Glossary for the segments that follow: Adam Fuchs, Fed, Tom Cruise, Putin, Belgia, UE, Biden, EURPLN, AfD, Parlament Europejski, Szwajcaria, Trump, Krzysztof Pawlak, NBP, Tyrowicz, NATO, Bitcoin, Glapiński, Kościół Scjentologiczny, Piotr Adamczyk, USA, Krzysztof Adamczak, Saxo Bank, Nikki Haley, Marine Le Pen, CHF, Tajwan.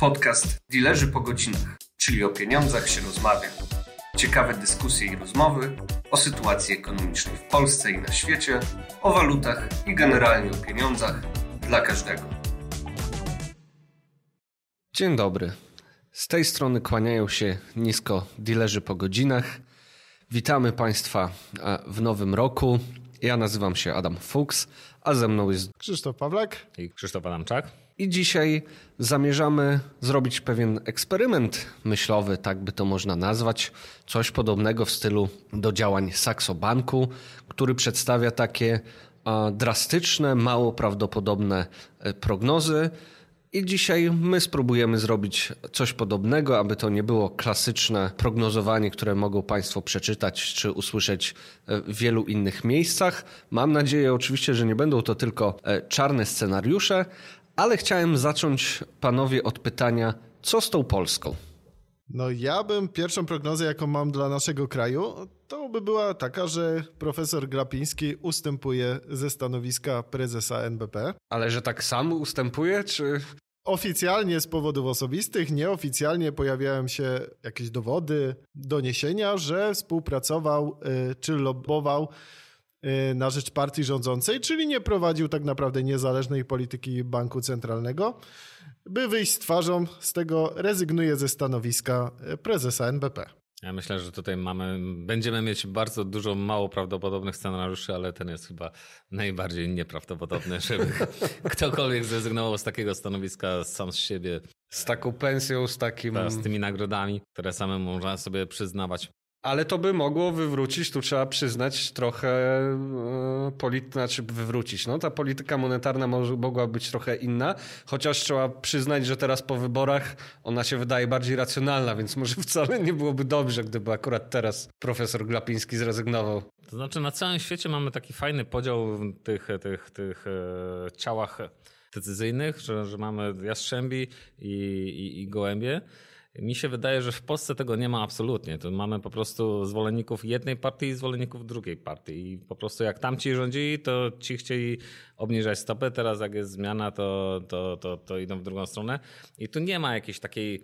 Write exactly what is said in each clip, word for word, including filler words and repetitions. Podcast Dilerzy po godzinach, czyli o pieniądzach się rozmawia. Ciekawe dyskusje i rozmowy o sytuacji ekonomicznej w Polsce i na świecie, o walutach i generalnie o pieniądzach dla każdego. Dzień dobry. Z tej strony kłaniają się nisko Dilerzy po godzinach. Witamy Państwa w nowym roku. Ja nazywam się Adam Fuchs, a ze mną jest Krzysztof Pawlak i Krzysztof Adamczak. I dzisiaj zamierzamy zrobić pewien eksperyment myślowy, tak by to można nazwać. Coś podobnego w stylu do działań Saxo Banku, który przedstawia takie drastyczne, mało prawdopodobne prognozy. I dzisiaj my spróbujemy zrobić coś podobnego, aby to nie było klasyczne prognozowanie, które mogą Państwo przeczytać czy usłyszeć w wielu innych miejscach. Mam nadzieję oczywiście, że nie będą to tylko czarne scenariusze, ale chciałem zacząć, panowie, od pytania, co z tą Polską? No ja bym pierwszą prognozę, jaką mam dla naszego kraju, to by była taka, że profesor Glapiński ustępuje ze stanowiska prezesa N B P. Ale że tak sam ustępuje, czy... Oficjalnie z powodów osobistych, nieoficjalnie pojawiają się jakieś dowody, doniesienia, że współpracował yy, czy lobbował na rzecz partii rządzącej, czyli nie prowadził tak naprawdę niezależnej polityki banku centralnego. By wyjść z twarzą, z tego rezygnuje ze stanowiska prezesa N B P. Ja myślę, że tutaj mamy, będziemy mieć bardzo dużo mało prawdopodobnych scenariuszy, ale ten jest chyba najbardziej nieprawdopodobny, żeby ktokolwiek zrezygnował z takiego stanowiska sam z siebie. Z taką pensją, z takim... Z tymi nagrodami, które samemu można sobie przyznawać. Ale to by mogło wywrócić, tu trzeba przyznać, trochę politykę, znaczy wywrócić. No, ta polityka monetarna może, mogła być trochę inna, chociaż trzeba przyznać, że teraz po wyborach ona się wydaje bardziej racjonalna, więc może wcale nie byłoby dobrze, gdyby akurat teraz profesor Glapiński zrezygnował. To znaczy na całym świecie mamy taki fajny podział w tych, tych, tych e, ciałach decyzyjnych, że, że mamy jastrzębi i, i, i gołębie. Mi się wydaje, że w Polsce tego nie ma absolutnie. To mamy po prostu zwolenników jednej partii i zwolenników drugiej partii. I po prostu jak tamci rządzili, to ci chcieli obniżać stopę. Teraz jak jest zmiana, to, to, to, to idą w drugą stronę. I tu nie ma jakiejś takiej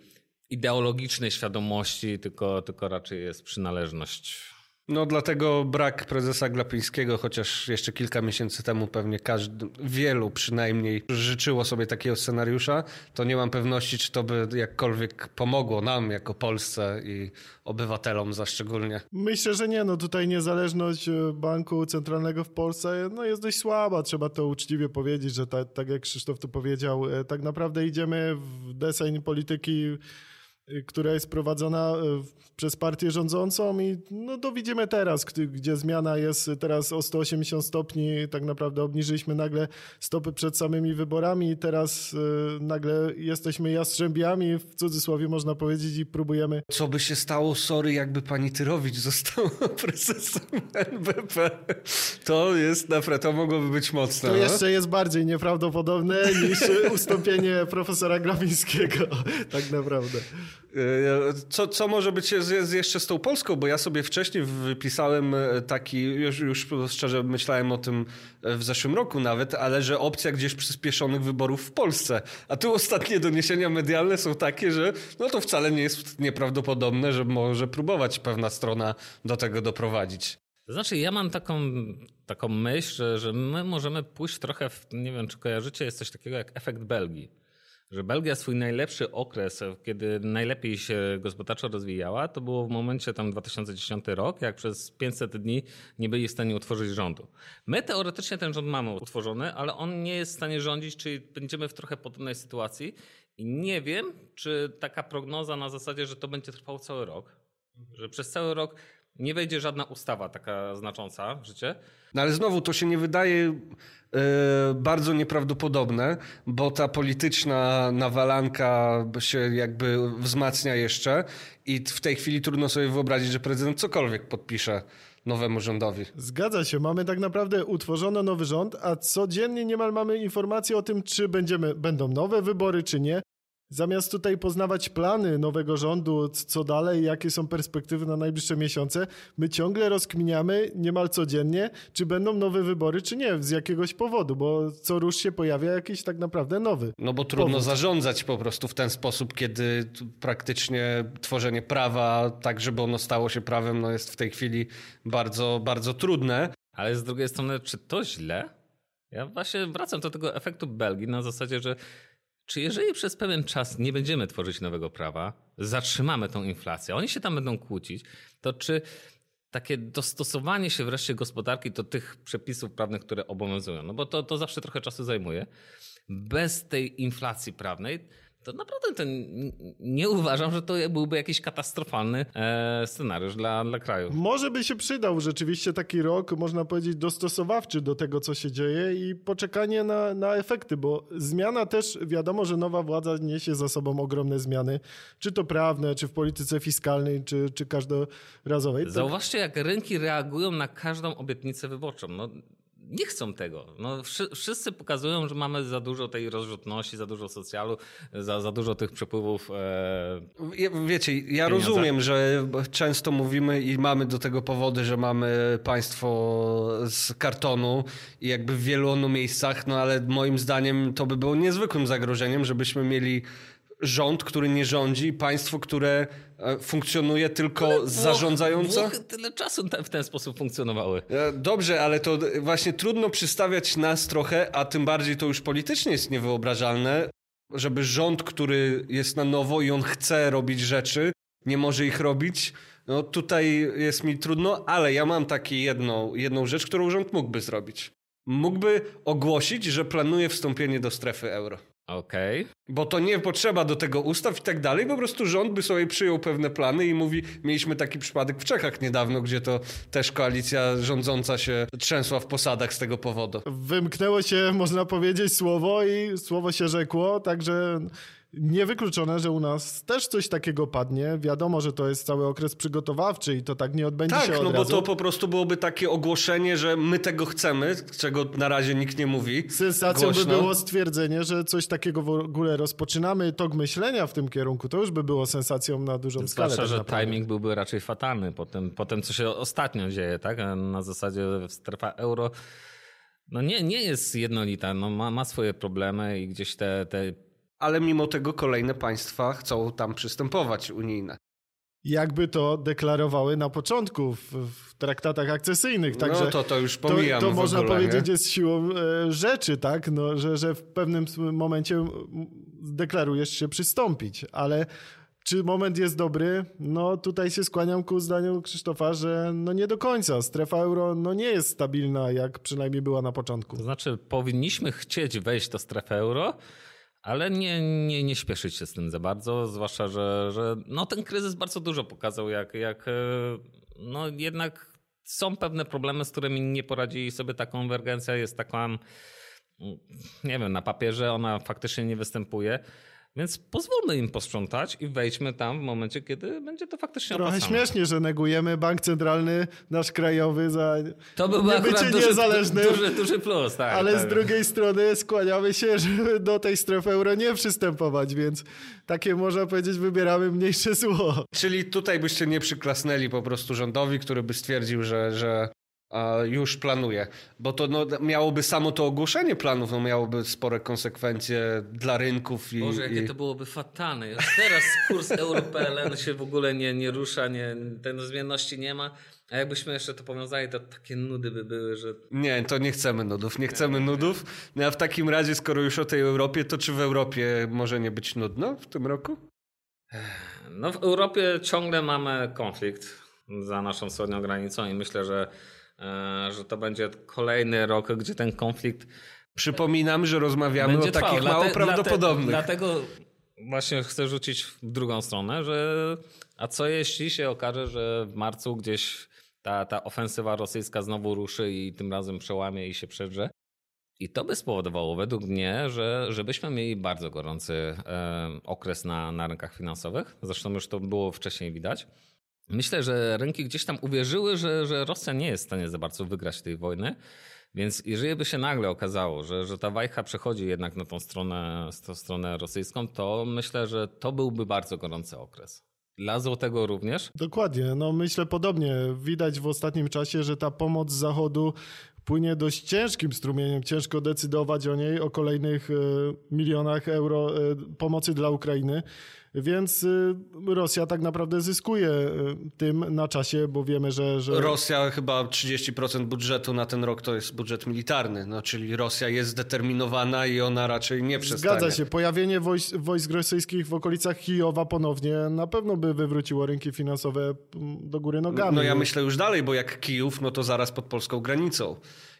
ideologicznej świadomości, tylko, tylko raczej jest przynależność. No dlatego brak prezesa Glapińskiego, chociaż jeszcze kilka miesięcy temu pewnie każdy, wielu przynajmniej życzyło sobie takiego scenariusza, to nie mam pewności, czy to by jakkolwiek pomogło nam jako Polsce i obywatelom za szczególnie. Myślę, że nie. No tutaj niezależność banku centralnego w Polsce no jest dość słaba. Trzeba to uczciwie powiedzieć, że ta, tak jak Krzysztof to powiedział, tak naprawdę idziemy w deseń polityki, która jest prowadzona przez partię rządzącą i no to widzimy teraz, gdzie zmiana jest teraz o sto osiemdziesiąt stopni, tak naprawdę obniżyliśmy nagle stopy przed samymi wyborami i teraz nagle jesteśmy jastrzębiami, w cudzysłowie można powiedzieć, i próbujemy... Co by się stało, sorry, jakby pani Tyrowicz została prezesem N B P. To jest, naprawdę, to mogłoby być mocne. To no? Jeszcze jest bardziej nieprawdopodobne niż ustąpienie profesora Glapińskiego, tak naprawdę. Co, co może być z, jeszcze z tą Polską, bo ja sobie wcześniej wypisałem taki, już, już szczerze myślałem o tym w zeszłym roku nawet, ale że opcja gdzieś przyspieszonych wyborów w Polsce, a tu ostatnie doniesienia medialne są takie, że no to wcale nie jest nieprawdopodobne, że może próbować pewna strona do tego doprowadzić. To znaczy ja mam taką, taką myśl, że, że my możemy pójść trochę, w, nie wiem czy kojarzycie, jest coś takiego jak efekt Belgii. Że Belgia swój najlepszy okres, kiedy najlepiej się gospodarczo rozwijała, to było w momencie tam dwa tysiące dziesiąty rok, jak przez pięćset dni nie byli w stanie utworzyć rządu. My teoretycznie ten rząd mamy utworzony, ale on nie jest w stanie rządzić, czyli będziemy w trochę podobnej sytuacji i nie wiem, czy taka prognoza na zasadzie, że to będzie trwało cały rok, że przez cały rok nie wejdzie żadna ustawa taka znacząca w życie. No ale znowu to się nie wydaje yy, bardzo nieprawdopodobne, bo ta polityczna nawalanka się jakby wzmacnia jeszcze i w tej chwili trudno sobie wyobrazić, że prezydent cokolwiek podpisze nowemu rządowi. Zgadza się, mamy tak naprawdę utworzono nowy rząd, a codziennie niemal mamy informacje o tym, czy będziemy, będą nowe wybory, czy nie. Zamiast tutaj poznawać plany nowego rządu, co dalej, jakie są perspektywy na najbliższe miesiące, my ciągle rozkminiamy niemal codziennie, czy będą nowe wybory, czy nie, z jakiegoś powodu, bo co rusz się pojawia jakiś tak naprawdę nowy. No bo trudno powód. zarządzać po prostu w ten sposób, kiedy praktycznie tworzenie prawa tak, żeby ono stało się prawem, no jest w tej chwili bardzo, bardzo trudne. Ale z drugiej strony, czy to źle? Ja właśnie wracam do tego efektu Belgii na zasadzie, że czy jeżeli przez pewien czas nie będziemy tworzyć nowego prawa, zatrzymamy tą inflację, oni się tam będą kłócić, to czy takie dostosowanie się wreszcie gospodarki do tych przepisów prawnych, które obowiązują, no bo to, to zawsze trochę czasu zajmuje, bez tej inflacji prawnej, to naprawdę ten, nie uważam, że to byłby jakiś katastrofalny e, scenariusz dla, dla kraju. Może by się przydał rzeczywiście taki rok, można powiedzieć, dostosowawczy do tego, co się dzieje i poczekanie na, na efekty, bo zmiana też, wiadomo, że nowa władza niesie za sobą ogromne zmiany, czy to prawne, czy w polityce fiskalnej, czy, czy każdorazowej. Zauważcie, jak rynki reagują na każdą obietnicę wyborczą. No, nie chcą tego. No, wszyscy pokazują, że mamy za dużo tej rozrzutności, za dużo socjalu, za, za dużo tych przepływów. E... Wiecie, ja rozumiem, że często mówimy i mamy do tego powody, że mamy państwo z kartonu i jakby w wielu ono miejscach, no ale moim zdaniem to by było niezwykłym zagrożeniem, żebyśmy mieli rząd, który nie rządzi, państwo, które funkcjonuje tylko zarządzająco. Tyle czasu w ten sposób funkcjonowały. Dobrze, ale to właśnie trudno przystawiać nas trochę, a tym bardziej to już politycznie jest niewyobrażalne, żeby rząd, który jest na nowo i on chce robić rzeczy, nie może ich robić. No tutaj jest mi trudno, ale ja mam taką jedną, jedną rzecz, którą rząd mógłby zrobić. Mógłby ogłosić, że planuje wstąpienie do strefy euro. Okej. Okay. Bo to nie potrzeba do tego ustaw i tak dalej, po prostu rząd by sobie przyjął pewne plany i mówi, mieliśmy taki przypadek w Czechach niedawno, gdzie to też koalicja rządząca się trzęsła w posadach z tego powodu. Wymknęło się, można powiedzieć, słowo i słowo się rzekło, także niewykluczone, że u nas też coś takiego padnie. Wiadomo, że to jest cały okres przygotowawczy i to tak nie odbędzie tak, się od no razu. Bo to po prostu byłoby takie ogłoszenie, że my tego chcemy, czego na razie nikt nie mówi. Sensacją głośno by było stwierdzenie, że coś takiego w ogóle rozpoczynamy. Tok myślenia w tym kierunku to już by było sensacją na dużą to skalę. Zwłaszcza, że timing byłby raczej fatalny po tym, po tym, co się ostatnio dzieje, tak? Na zasadzie strefa euro no nie, nie jest jednolita, no ma, ma swoje problemy i gdzieś te... te ale mimo tego kolejne państwa chcą tam przystępować unijne. Jakby to deklarowały na początku w, w traktatach akcesyjnych. Także no to to już pomijam To, to można ogóle, powiedzieć nie? jest siłą e, rzeczy, tak? No, że, że w pewnym momencie deklarujesz się przystąpić, ale czy moment jest dobry? No tutaj się skłaniam ku zdaniu Krzysztofa, że no nie do końca. Strefa euro no nie jest stabilna, jak przynajmniej była na początku. To znaczy powinniśmy chcieć wejść do strefy euro, ale nie, nie, nie śpieszyć się z tym za bardzo, zwłaszcza, że, że no ten kryzys bardzo dużo pokazał, jak, jak no jednak są pewne problemy, z którymi nie poradzili sobie. Ta konwergencja jest taka, nie wiem, na papierze ona faktycznie nie występuje. Więc pozwólmy im posprzątać i wejdźmy tam w momencie, kiedy będzie to faktycznie opłacalne. Trochę śmiesznie, że negujemy bank centralny, nasz krajowy za to by nie bycie duży, niezależnym. Duży, duży plus, tak. Ale tak, z drugiej tak. strony skłaniamy się, żeby do tej strefy euro nie przystępować, więc takie można powiedzieć wybieramy mniejsze zło. Czyli tutaj byście nie przyklasnęli po prostu rządowi, który by stwierdził, że... że... już planuje, bo to no, miałoby samo to ogłoszenie planów, no, miałoby spore konsekwencje dla rynków. I, Boże, jakie i... to byłoby fatalne. Już teraz kurs E U R P L N się w ogóle nie, nie rusza, nie, tej zmienności nie ma, a jakbyśmy jeszcze to powiązali, to takie nudy by były, że... Nie, to nie chcemy nudów, nie chcemy nudów. No, a w takim razie, skoro już o tej Europie, to czy w Europie może nie być nudno w tym roku? No w Europie ciągle mamy konflikt za naszą wschodnią granicą i myślę, że że to będzie kolejny rok, gdzie ten konflikt... Przypominam, że rozmawiamy o takich trwał. mało Dlate, prawdopodobnych. Dlatego właśnie chcę rzucić w drugą stronę, że a co jeśli się okaże, że w marcu gdzieś ta, ta ofensywa rosyjska znowu ruszy i tym razem przełamie i się przedrze? I to by spowodowało według mnie, że żebyśmy mieli bardzo gorący e, okres na, na rynkach finansowych. Zresztą już to było wcześniej widać. Myślę, że rynki gdzieś tam uwierzyły, że, że Rosja nie jest w stanie za bardzo wygrać tej wojny Więc jeżeli by się nagle okazało, że, że ta wajcha przechodzi jednak na tą stronę, tą stronę rosyjską, to myślę, że to byłby bardzo gorący okres. Dla złotego również? Dokładnie. No myślę podobnie. Widać w ostatnim czasie, że ta pomoc z Zachodu płynie dość ciężkim strumieniem. Ciężko decydować o niej, o kolejnych milionach euro pomocy dla Ukrainy. Więc Rosja tak naprawdę zyskuje tym na czasie, bo wiemy, że... że... Rosja chyba trzydzieści procent budżetu na ten rok to jest budżet militarny, no, czyli Rosja jest zdeterminowana i ona raczej nie przestanie. Zgadza się. Pojawienie wojsk, wojsk rosyjskich w okolicach Kijowa ponownie na pewno by wywróciło rynki finansowe do góry nogami. No ja myślę już dalej, bo jak Kijów, no to zaraz pod polską granicą.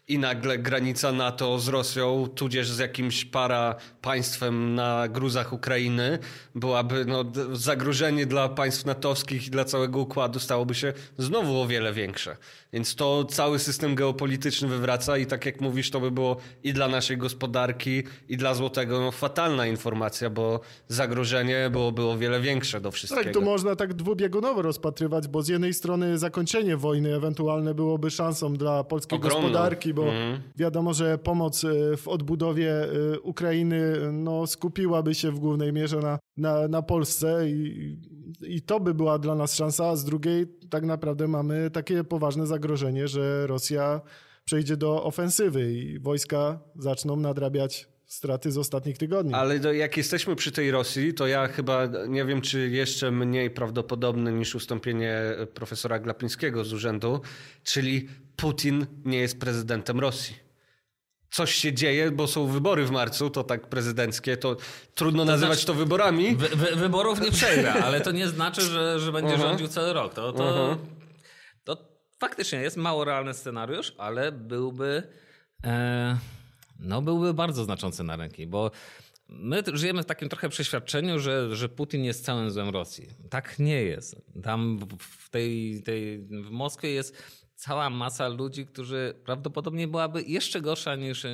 I nagle granica NATO z Rosją, tudzież z jakimś para państwem na gruzach Ukrainy, byłaby no, zagrożenie dla państw natowskich i dla całego układu stałoby się znowu o wiele większe. Więc to cały system geopolityczny wywraca i tak jak mówisz, to by było i dla naszej gospodarki, i dla złotego no, fatalna informacja, bo zagrożenie byłoby o wiele większe do wszystkiego. Tak, to można tak dwubiegunowo rozpatrywać, bo z jednej strony zakończenie wojny ewentualne byłoby szansą dla polskiej Ogromną. gospodarki, bo mm. wiadomo, że pomoc w odbudowie Ukrainy no, skupiłaby się w głównej mierze na, na, na Polsce i, i to by była dla nas szansa, a z drugiej tak naprawdę mamy takie poważne zagrożenie, że Rosja przejdzie do ofensywy i wojska zaczną nadrabiać straty z ostatnich tygodni. Ale do, jak jesteśmy przy tej Rosji, to ja chyba nie wiem, czy jeszcze mniej prawdopodobne niż ustąpienie profesora Glapińskiego z urzędu, czyli Putin nie jest prezydentem Rosji. Coś się dzieje, bo są wybory w marcu, to tak prezydenckie, to trudno to nazywać znaczy, to wyborami. Wy, wy, wyborów nie przegra, ale to nie znaczy, że, że będzie uh-huh. rządził cały rok. To, to, uh-huh. to faktycznie jest mało realny scenariusz, ale byłby... E... No byłby bardzo znaczący na rynki, bo my żyjemy w takim trochę przeświadczeniu, że, że Putin jest całym złem Rosji. Tak nie jest. Tam w, tej, tej, w Moskwie jest cała masa ludzi, którzy prawdopodobnie byłaby jeszcze gorsza niż,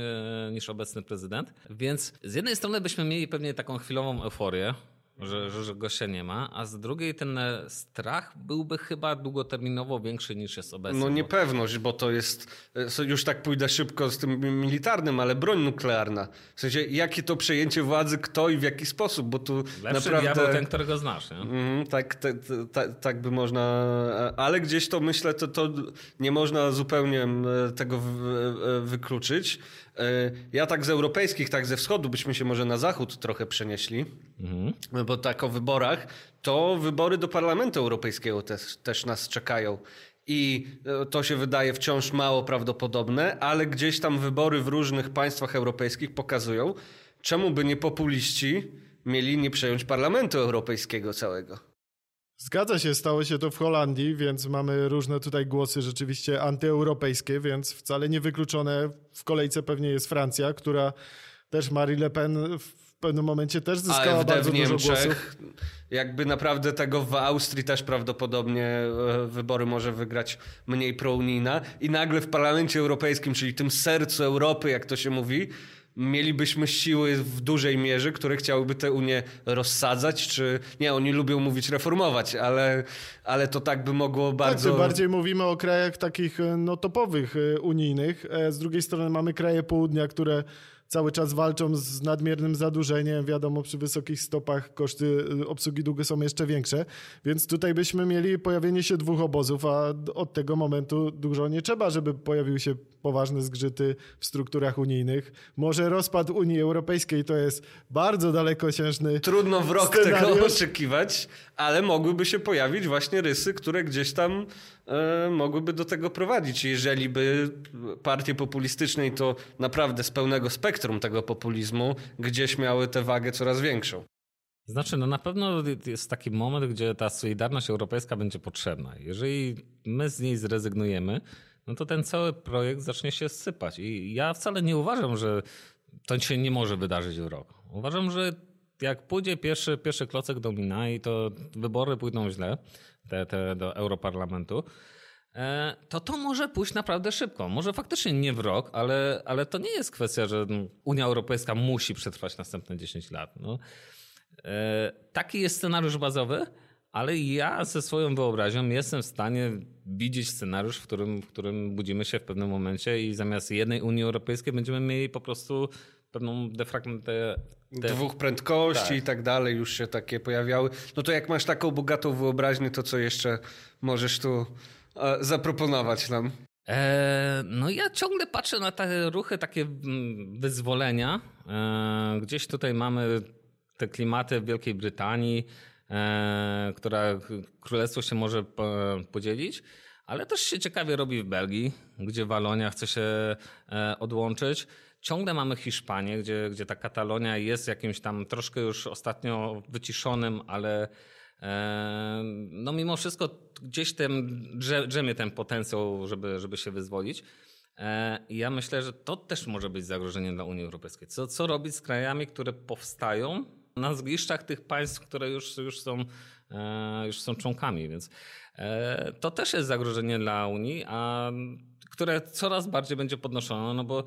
niż obecny prezydent. Więc z jednej strony byśmy mieli pewnie taką chwilową euforię, że, że, że gościa nie ma, a z drugiej ten strach byłby chyba długoterminowo większy niż jest obecnie. No niepewność, bo to jest, już tak pójdę szybko z tym militarnym, ale broń nuklearna. W sensie jakie to przejęcie władzy, kto i w jaki sposób, bo tu lepszy naprawdę... Lepszy diabeł ten, którego znasz, nie? Mm, tak, te, te, te, tak by można, ale gdzieś to myślę, to, to nie można zupełnie tego w, wykluczyć. Ja tak z europejskich, tak ze wschodu, byśmy się może na zachód trochę przenieśli, mhm. bo tak o wyborach, to wybory do Parlamentu Europejskiego też, też nas czekają. I to się wydaje wciąż mało prawdopodobne, ale gdzieś tam wybory w różnych państwach europejskich pokazują, czemu by nie populiści mieli nie przejąć Parlamentu Europejskiego całego. Zgadza się, stało się to w Holandii, więc mamy różne tutaj głosy rzeczywiście antyeuropejskie, więc wcale niewykluczone. W kolejce pewnie jest Francja, która też Marine Le Pen w pewnym momencie też zyskała A F D bardzo w Niemczech, dużo głosów. Jakby naprawdę tego w Austrii też prawdopodobnie wybory może wygrać mniej prounijna. I nagle w Parlamencie Europejskim, czyli tym sercu Europy, jak to się mówi, mielibyśmy siły w dużej mierze, które chciałyby tę Unię rozsadzać, czy... Nie, oni lubią mówić reformować, ale, ale to tak by mogło bardzo... Tak, bardziej mówimy o krajach takich no, topowych unijnych. Z drugiej strony mamy kraje południa, które cały czas walczą z nadmiernym zadłużeniem. Wiadomo, przy wysokich stopach koszty obsługi długu są jeszcze większe. Więc tutaj byśmy mieli pojawienie się dwóch obozów, a od tego momentu dużo nie trzeba, żeby pojawiły się poważne zgrzyty w strukturach unijnych. Może rozpad Unii Europejskiej to jest bardzo dalekosiężny Trudno w rok scenariusz. Tego oczekiwać, ale mogłyby się pojawić właśnie rysy, które gdzieś tam e, mogłyby do tego prowadzić. Jeżeli by partie populistyczne i to naprawdę z pełnego spektrum, tego populizmu, gdzieś miały tę wagę coraz większą. Znaczy, no na pewno jest taki moment, gdzie ta solidarność europejska będzie potrzebna. Jeżeli my z niej zrezygnujemy, no to ten cały projekt zacznie się sypać. I ja wcale nie uważam, że to się nie może wydarzyć w roku. Uważam, że jak pójdzie pierwszy, pierwszy klocek do mina i to wybory pójdą źle, te, te do Europarlamentu, to to może pójść naprawdę szybko. Może faktycznie nie w rok, ale, ale to nie jest kwestia, że Unia Europejska musi przetrwać następne dziesięć lat. No. Taki jest scenariusz bazowy, ale ja ze swoją wyobraźnią jestem w stanie widzieć scenariusz, w którym, w którym budzimy się w pewnym momencie i zamiast jednej Unii Europejskiej będziemy mieli po prostu pewną defragmentę def... dwóch prędkości, tak, i tak dalej, już się takie pojawiały. No to jak masz taką bogatą wyobraźnię, to co jeszcze możesz tu zaproponować nam? Eee, no ja ciągle patrzę na te ruchy, takie wyzwolenia. Eee, gdzieś tutaj mamy te klimaty w Wielkiej Brytanii, e, która królestwo się może po, podzielić, ale też się ciekawie robi w Belgii, gdzie Walonia chce się e, odłączyć. Ciągle mamy Hiszpanię, gdzie, gdzie ta Katalonia jest jakimś tam troszkę już ostatnio wyciszonym, ale e, no mimo wszystko gdzieś ten, drzemie ten potencjał, żeby, żeby się wyzwolić. Ja myślę, że to też może być zagrożenie dla Unii Europejskiej. Co, co robić z krajami, które powstają na zgliszczach tych państw, które już, już, są, już są członkami, więc to też jest zagrożenie dla Unii, a które coraz bardziej będzie podnoszone, no bo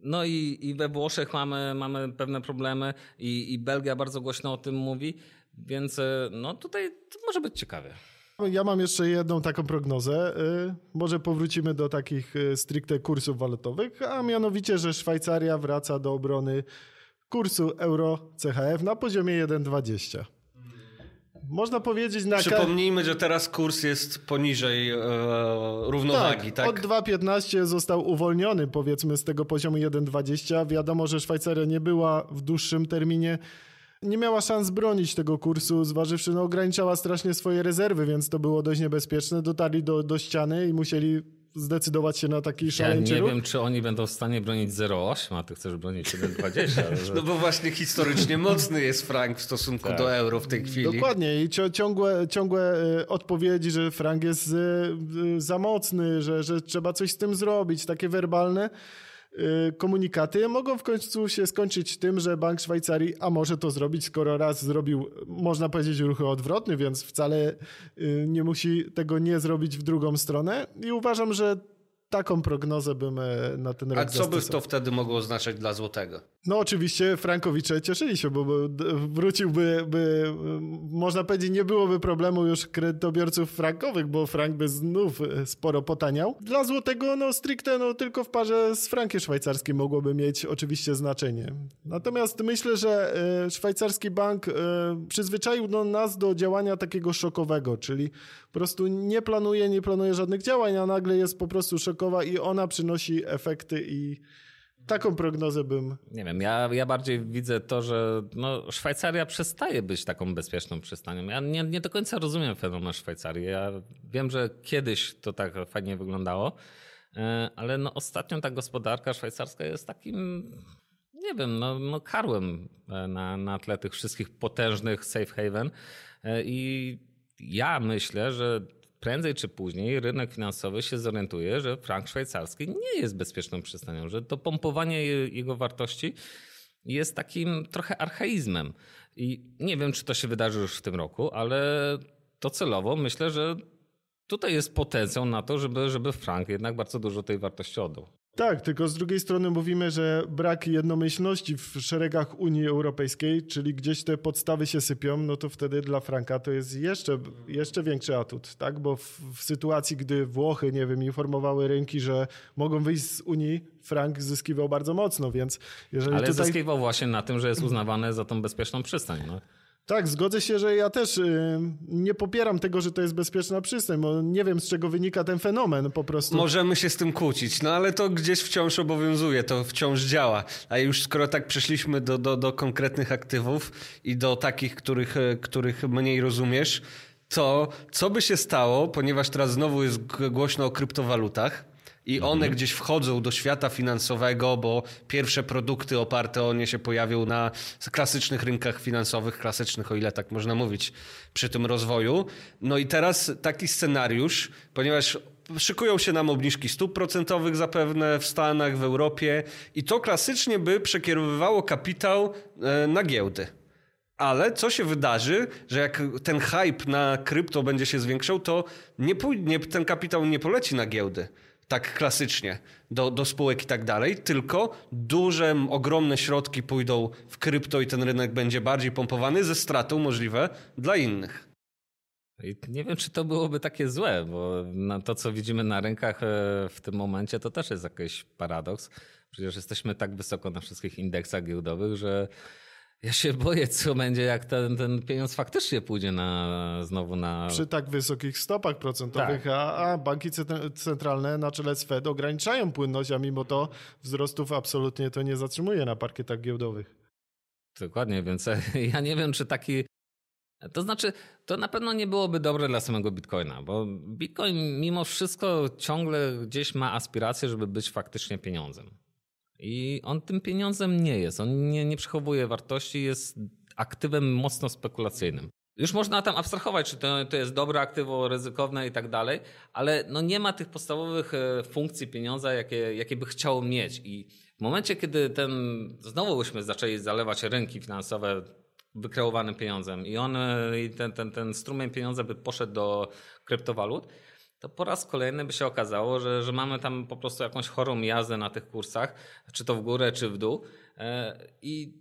no i, i we Włoszech mamy, mamy pewne problemy i, i Belgia bardzo głośno o tym mówi, więc no tutaj to może być ciekawe. Ja mam jeszcze jedną taką prognozę. Może powrócimy do takich stricte kursów walutowych, a mianowicie, że Szwajcaria wraca do obrony kursu euro C H F na poziomie jeden dwadzieścia. Można powiedzieć... Na Przypomnijmy, że teraz kurs jest poniżej e, równowagi. Tak, tak? Od dwa piętnaście został uwolniony, powiedzmy, z tego poziomu jeden dwadzieścia. Wiadomo, że Szwajcaria nie była w dłuższym terminie, nie miała szans bronić tego kursu, zważywszy, no ograniczała strasznie swoje rezerwy, więc to było dość niebezpieczne. Dotarli do, do ściany i musieli zdecydować się na taki szaleńczy ruch. Ja nie wiem, czy oni będą w stanie bronić zero przecinek osiem, a ty chcesz bronić jeden dwadzieścia. Że... No bo właśnie historycznie mocny jest frank w stosunku tak. do euro w tej chwili. Dokładnie i ciągłe, ciągłe odpowiedzi, że frank jest za mocny, że, że trzeba coś z tym zrobić, takie werbalne komunikaty mogą w końcu się skończyć tym, że Bank Szwajcarii, a może to zrobić, skoro raz zrobił, można powiedzieć, ruch odwrotny, więc wcale nie musi tego nie zrobić w drugą stronę i uważam, że taką prognozę bym na ten rok zastosował. A co by to wtedy mogło oznaczać dla złotego? No oczywiście frankowicze cieszyli się, bo wróciłby, by, można powiedzieć, nie byłoby problemu już kredytobiorców frankowych, bo frank by znów sporo potaniał. Dla złotego no stricte no, tylko w parze z frankiem szwajcarskim mogłoby mieć oczywiście znaczenie. Natomiast myślę, że szwajcarski bank przyzwyczaił do nas do działania takiego szokowego, czyli po prostu nie planuje, nie planuje żadnych działań, a nagle jest po prostu szok i ona przynosi efekty i taką prognozę bym... Nie wiem, ja, ja bardziej widzę to, że no, Szwajcaria przestaje być taką bezpieczną przystanią. Ja nie, nie do końca rozumiem fenomen Szwajcarii. Ja wiem, że kiedyś to tak fajnie wyglądało, ale no, ostatnio ta gospodarka szwajcarska jest takim, nie wiem, no, no karłem na, na tle tych wszystkich potężnych safe haven i ja myślę, że prędzej czy później rynek finansowy się zorientuje, że frank szwajcarski nie jest bezpieczną przystanią, że to pompowanie jego wartości jest takim trochę archaizmem. I nie wiem, czy to się wydarzy już w tym roku, ale docelowo myślę, że tutaj jest potencjał na to, żeby, żeby frank jednak bardzo dużo tej wartości oddał. Tak, tylko z drugiej strony mówimy, że brak jednomyślności w szeregach Unii Europejskiej, czyli gdzieś te podstawy się sypią, no to wtedy dla franka to jest jeszcze, jeszcze większy atut, tak? Bo w, w sytuacji, gdy Włochy, nie wiem, informowały rynki, że mogą wyjść z Unii, frank zyskiwał bardzo mocno, więc jeżeli Ale tutaj... zyskiwał właśnie na tym, że jest uznawany za tą bezpieczną przystań, no. Tak, zgodzę się, że ja też nie popieram tego, że to jest bezpieczna przystań, bo nie wiem, z czego wynika ten fenomen po prostu. Możemy się z tym kłócić, no ale to gdzieś wciąż obowiązuje, to wciąż działa. A już skoro tak przyszliśmy do, do, do konkretnych aktywów i do takich, których, których mniej rozumiesz, to co by się stało, ponieważ teraz znowu jest głośno o kryptowalutach, i one mhm. gdzieś wchodzą do świata finansowego, bo pierwsze produkty oparte o nie się pojawią na klasycznych rynkach finansowych, klasycznych, o ile tak można mówić, przy tym rozwoju. No i teraz taki scenariusz, ponieważ szykują się nam obniżki stóp procentowych zapewne w Stanach, w Europie i to klasycznie by przekierowywało kapitał na giełdy. Ale co się wydarzy, że jak ten hype na krypto będzie się zwiększał, to nie pójdzie, ten kapitał nie poleci na giełdy. Tak klasycznie, do, do spółek i tak dalej, tylko duże, ogromne środki pójdą w krypto i ten rynek będzie bardziej pompowany ze stratą możliwe dla innych. I nie wiem, czy to byłoby takie złe, bo to, co widzimy na rynkach w tym momencie, to też jest jakiś paradoks. Przecież jesteśmy tak wysoko na wszystkich indeksach giełdowych, że ja się boję, co będzie, jak ten, ten pieniądz faktycznie pójdzie na, znowu na... Przy tak wysokich stopach procentowych, tak. a, a banki centralne na czele z Fed ograniczają płynność, a mimo to wzrostów absolutnie to nie zatrzymuje na parkietach giełdowych. Dokładnie, więc ja nie wiem, czy taki... To znaczy, to na pewno nie byłoby dobre dla samego Bitcoina, bo Bitcoin mimo wszystko ciągle gdzieś ma aspirację, żeby być faktycznie pieniądzem. I on tym pieniądzem nie jest, on nie, nie przechowuje wartości, jest aktywem mocno spekulacyjnym. Już można tam abstrahować, czy to, to jest dobre aktywo, ryzykowne i tak dalej, ale no nie ma tych podstawowych funkcji pieniądza, jakie, jakie by chciało mieć. I w momencie, kiedy ten, znowu byśmy zaczęli zalewać rynki finansowe wykreowanym pieniądzem i on, i ten, ten, ten strumień pieniądza by poszedł do kryptowalut, to po raz kolejny by się okazało, że, że mamy tam po prostu jakąś chorą jazdę na tych kursach, czy to w górę, czy w dół. I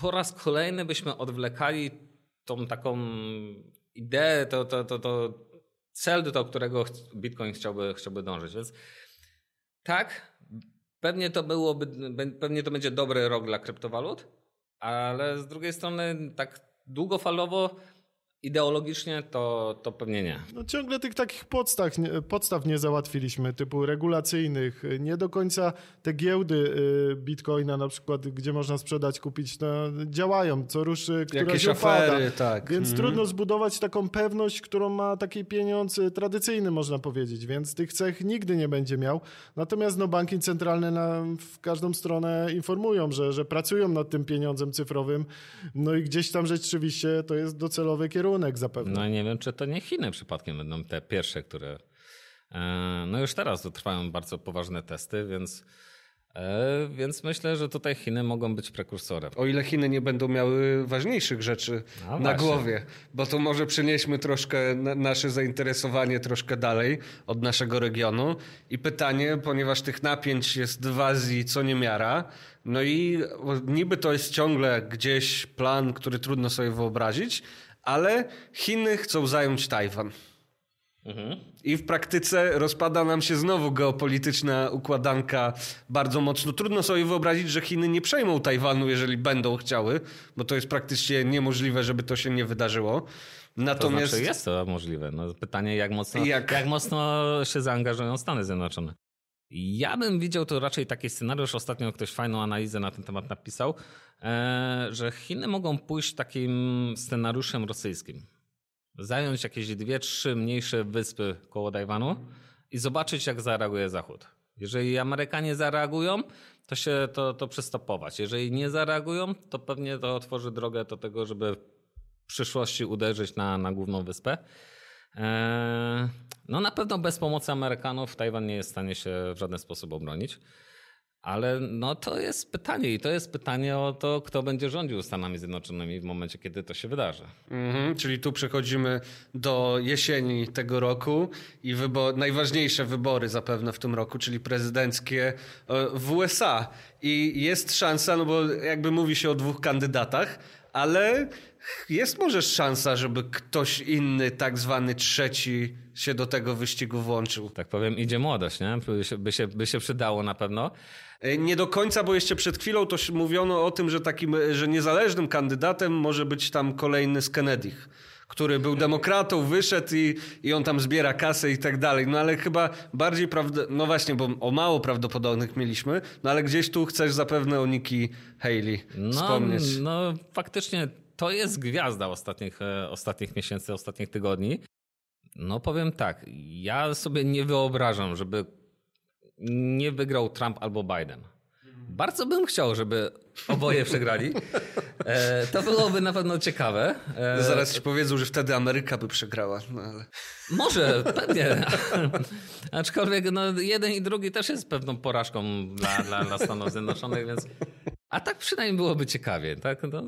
po raz kolejny byśmy odwlekali tą taką ideę, to, to, to, to cel, do którego Bitcoin chciałby, chciałby dążyć. Więc tak, pewnie to byłoby, pewnie to będzie dobry rok dla kryptowalut, ale z drugiej strony tak długofalowo ideologicznie to, to pewnie nie. No ciągle tych takich podstaw, podstaw nie załatwiliśmy, typu regulacyjnych. Nie do końca te giełdy Bitcoina na przykład, gdzie można sprzedać, kupić, no, działają. Co ruszy, która się upada. Tak. Więc mhm. trudno zbudować taką pewność, którą ma taki pieniądz tradycyjny, można powiedzieć. Więc tych cech nigdy nie będzie miał. Natomiast no, banki centralne nam w każdą stronę informują, że, że pracują nad tym pieniądzem cyfrowym. No i gdzieś tam rzeczywiście to jest docelowy kierunek. Zapewne. No i nie wiem, czy to nie Chiny przypadkiem będą te pierwsze, które... No już teraz to trwają bardzo poważne testy, więc, więc myślę, że tutaj Chiny mogą być prekursorem. O ile Chiny nie będą miały ważniejszych rzeczy no na właśnie. Głowie, bo to może przenieśmy troszkę nasze zainteresowanie troszkę dalej od naszego regionu. I pytanie, ponieważ tych napięć jest w Azji co niemiara, no i niby to jest ciągle gdzieś plan, który trudno sobie wyobrazić, ale Chiny chcą zająć Tajwan. Mhm. I w praktyce rozpada nam się znowu geopolityczna układanka bardzo mocno. Trudno sobie wyobrazić, że Chiny nie przejmą Tajwanu, jeżeli będą chciały, bo to jest praktycznie niemożliwe, żeby to się nie wydarzyło. Natomiast... To znaczy jest to możliwe. No, pytanie, jak mocno, jak... jak mocno się zaangażują Stany Zjednoczone. Ja bym widział to raczej taki scenariusz, ostatnio ktoś fajną analizę na ten temat napisał, że Chiny mogą pójść takim scenariuszem rosyjskim. Zająć jakieś dwie, trzy mniejsze wyspy koło Tajwanu i zobaczyć, jak zareaguje Zachód. Jeżeli Amerykanie zareagują, to się to, to przystopować. Jeżeli nie zareagują, to pewnie to otworzy drogę do tego, żeby w przyszłości uderzyć na, na główną wyspę. No na pewno bez pomocy Amerykanów Tajwan nie jest w stanie się w żaden sposób obronić, ale no to jest pytanie i to jest pytanie o to, kto będzie rządził Stanami Zjednoczonymi w momencie, kiedy to się wydarzy. Mhm, czyli tu przechodzimy do jesieni tego roku i wybor- najważniejsze wybory zapewne w tym roku, czyli prezydenckie w U S A i jest szansa, no bo jakby mówi się o dwóch kandydatach, ale jest może szansa, żeby ktoś inny, tak zwany trzeci, się do tego wyścigu włączył. Tak powiem, idzie młodość, nie? By się, by się, by się przydało na pewno. Nie do końca, bo jeszcze przed chwilą to mówiono o tym, że takim, że niezależnym kandydatem może być tam kolejny z Kennedych, który był demokratą, wyszedł i, i on tam zbiera kasę i tak dalej. No ale chyba bardziej prawda... No właśnie, bo o mało prawdopodobnych mieliśmy, no ale gdzieś tu chcesz zapewne o Nikki Haley no, wspomnieć. No faktycznie to jest gwiazda ostatnich, ostatnich miesięcy, ostatnich tygodni. No powiem tak, ja sobie nie wyobrażam, żeby nie wygrał Trump albo Biden. Bardzo bym chciał, żeby oboje przegrali. E, to byłoby na pewno ciekawe. E, Zaraz ci powiedzą, że wtedy Ameryka by przegrała. No ale... Może, pewnie. Aczkolwiek no, jeden i drugi też jest pewną porażką dla, dla, dla Stanów Zjednoczonych, więc... A tak przynajmniej byłoby ciekawie. Tak? No.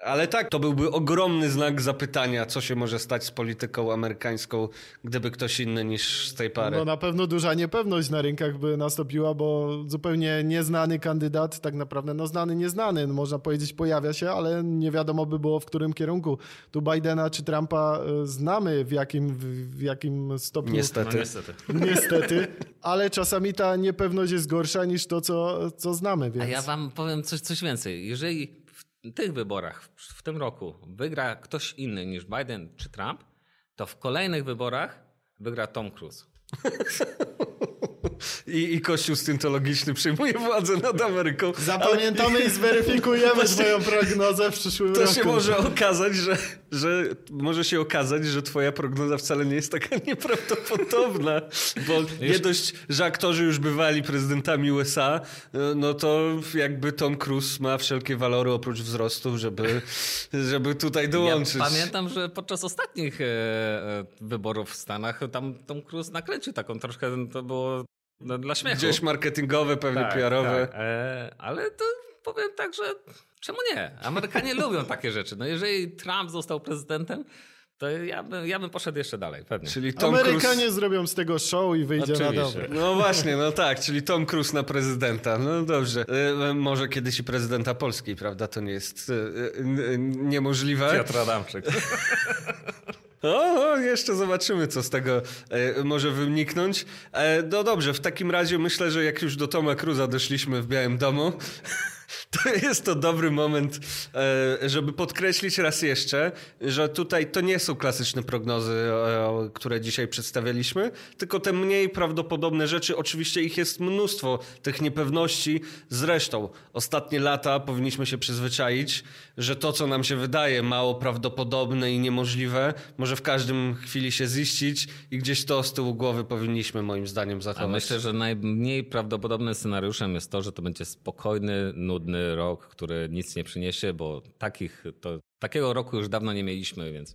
Ale tak, to byłby ogromny znak zapytania, co się może stać z polityką amerykańską, gdyby ktoś inny niż z tej pary. No na pewno duża niepewność na rynkach by nastąpiła, bo zupełnie nieznany kandydat, tak naprawdę no znany, nieznany, można powiedzieć pojawia się, ale nie wiadomo by było w którym kierunku. Tu Bidena czy Trumpa znamy w jakim, w jakim stopniu. Niestety. No, niestety. Niestety, ale czasami ta niepewność jest gorsza niż to, co, co znamy. Więc... A ja wam powiem coś, coś więcej. Jeżeli w tych wyborach w tym roku wygra ktoś inny niż Biden czy Trump, to w kolejnych wyborach wygra Tom Cruise. I, I Kościół Scjentologiczny przyjmuje władzę nad Ameryką. Zapamiętamy ale... i zweryfikujemy swoją prognozę w przyszłym to roku. To się może okazać, że, że może się okazać, że twoja prognoza wcale nie jest taka nieprawdopodobna, bo już... nie dość, że aktorzy już bywali prezydentami U S A, no to jakby Tom Cruise ma wszelkie walory oprócz wzrostu, żeby, żeby tutaj dołączyć. Ja pamiętam, że podczas ostatnich wyborów w Stanach tam Tom Cruise nakręcił taką troszkę, to było no, dla śmiechu. Gdzieś marketingowe, pewnie tak, P R-owe. Tak. E, ale to powiem tak, że czemu nie? Amerykanie lubią takie rzeczy. No jeżeli Trump został prezydentem, to ja, by, ja bym poszedł jeszcze dalej, pewnie. Czyli Tom Amerykanie Cruise... zrobią z tego show i wyjdzie oczywiście na dobre. No właśnie, no tak, czyli Tom Cruise na prezydenta. No dobrze. E, może kiedyś i prezydenta Polski, prawda? To nie jest e, n, niemożliwe. Piotr Adamczyk. O, o, jeszcze zobaczymy, co z tego e, może wyniknąć. E, no dobrze, w takim razie myślę, że jak już do Toma Cruza doszliśmy w Białym Domu, to jest to dobry moment, e, żeby podkreślić raz jeszcze, że tutaj to nie są klasyczne prognozy, e, które dzisiaj przedstawialiśmy, tylko te mniej prawdopodobne rzeczy. Oczywiście ich jest mnóstwo, tych niepewności. Zresztą ostatnie lata powinniśmy się przyzwyczaić, że to, co nam się wydaje mało prawdopodobne i niemożliwe, może w każdym chwili się ziścić i gdzieś to z tyłu głowy powinniśmy moim zdaniem zachować. A myślę, że najmniej prawdopodobnym scenariuszem jest to, że to będzie spokojny, nudny rok, który nic nie przyniesie, bo takich, to, takiego roku już dawno nie mieliśmy, więc...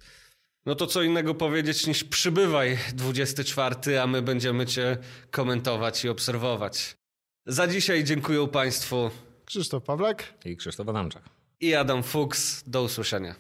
No to co innego powiedzieć niż przybywaj dwudziesty czwarty, a my będziemy cię komentować i obserwować. Za dzisiaj dziękuję państwu Krzysztof Pawlak i Krzysztof Adamczak. I Adam Fuchs. Do usłyszenia.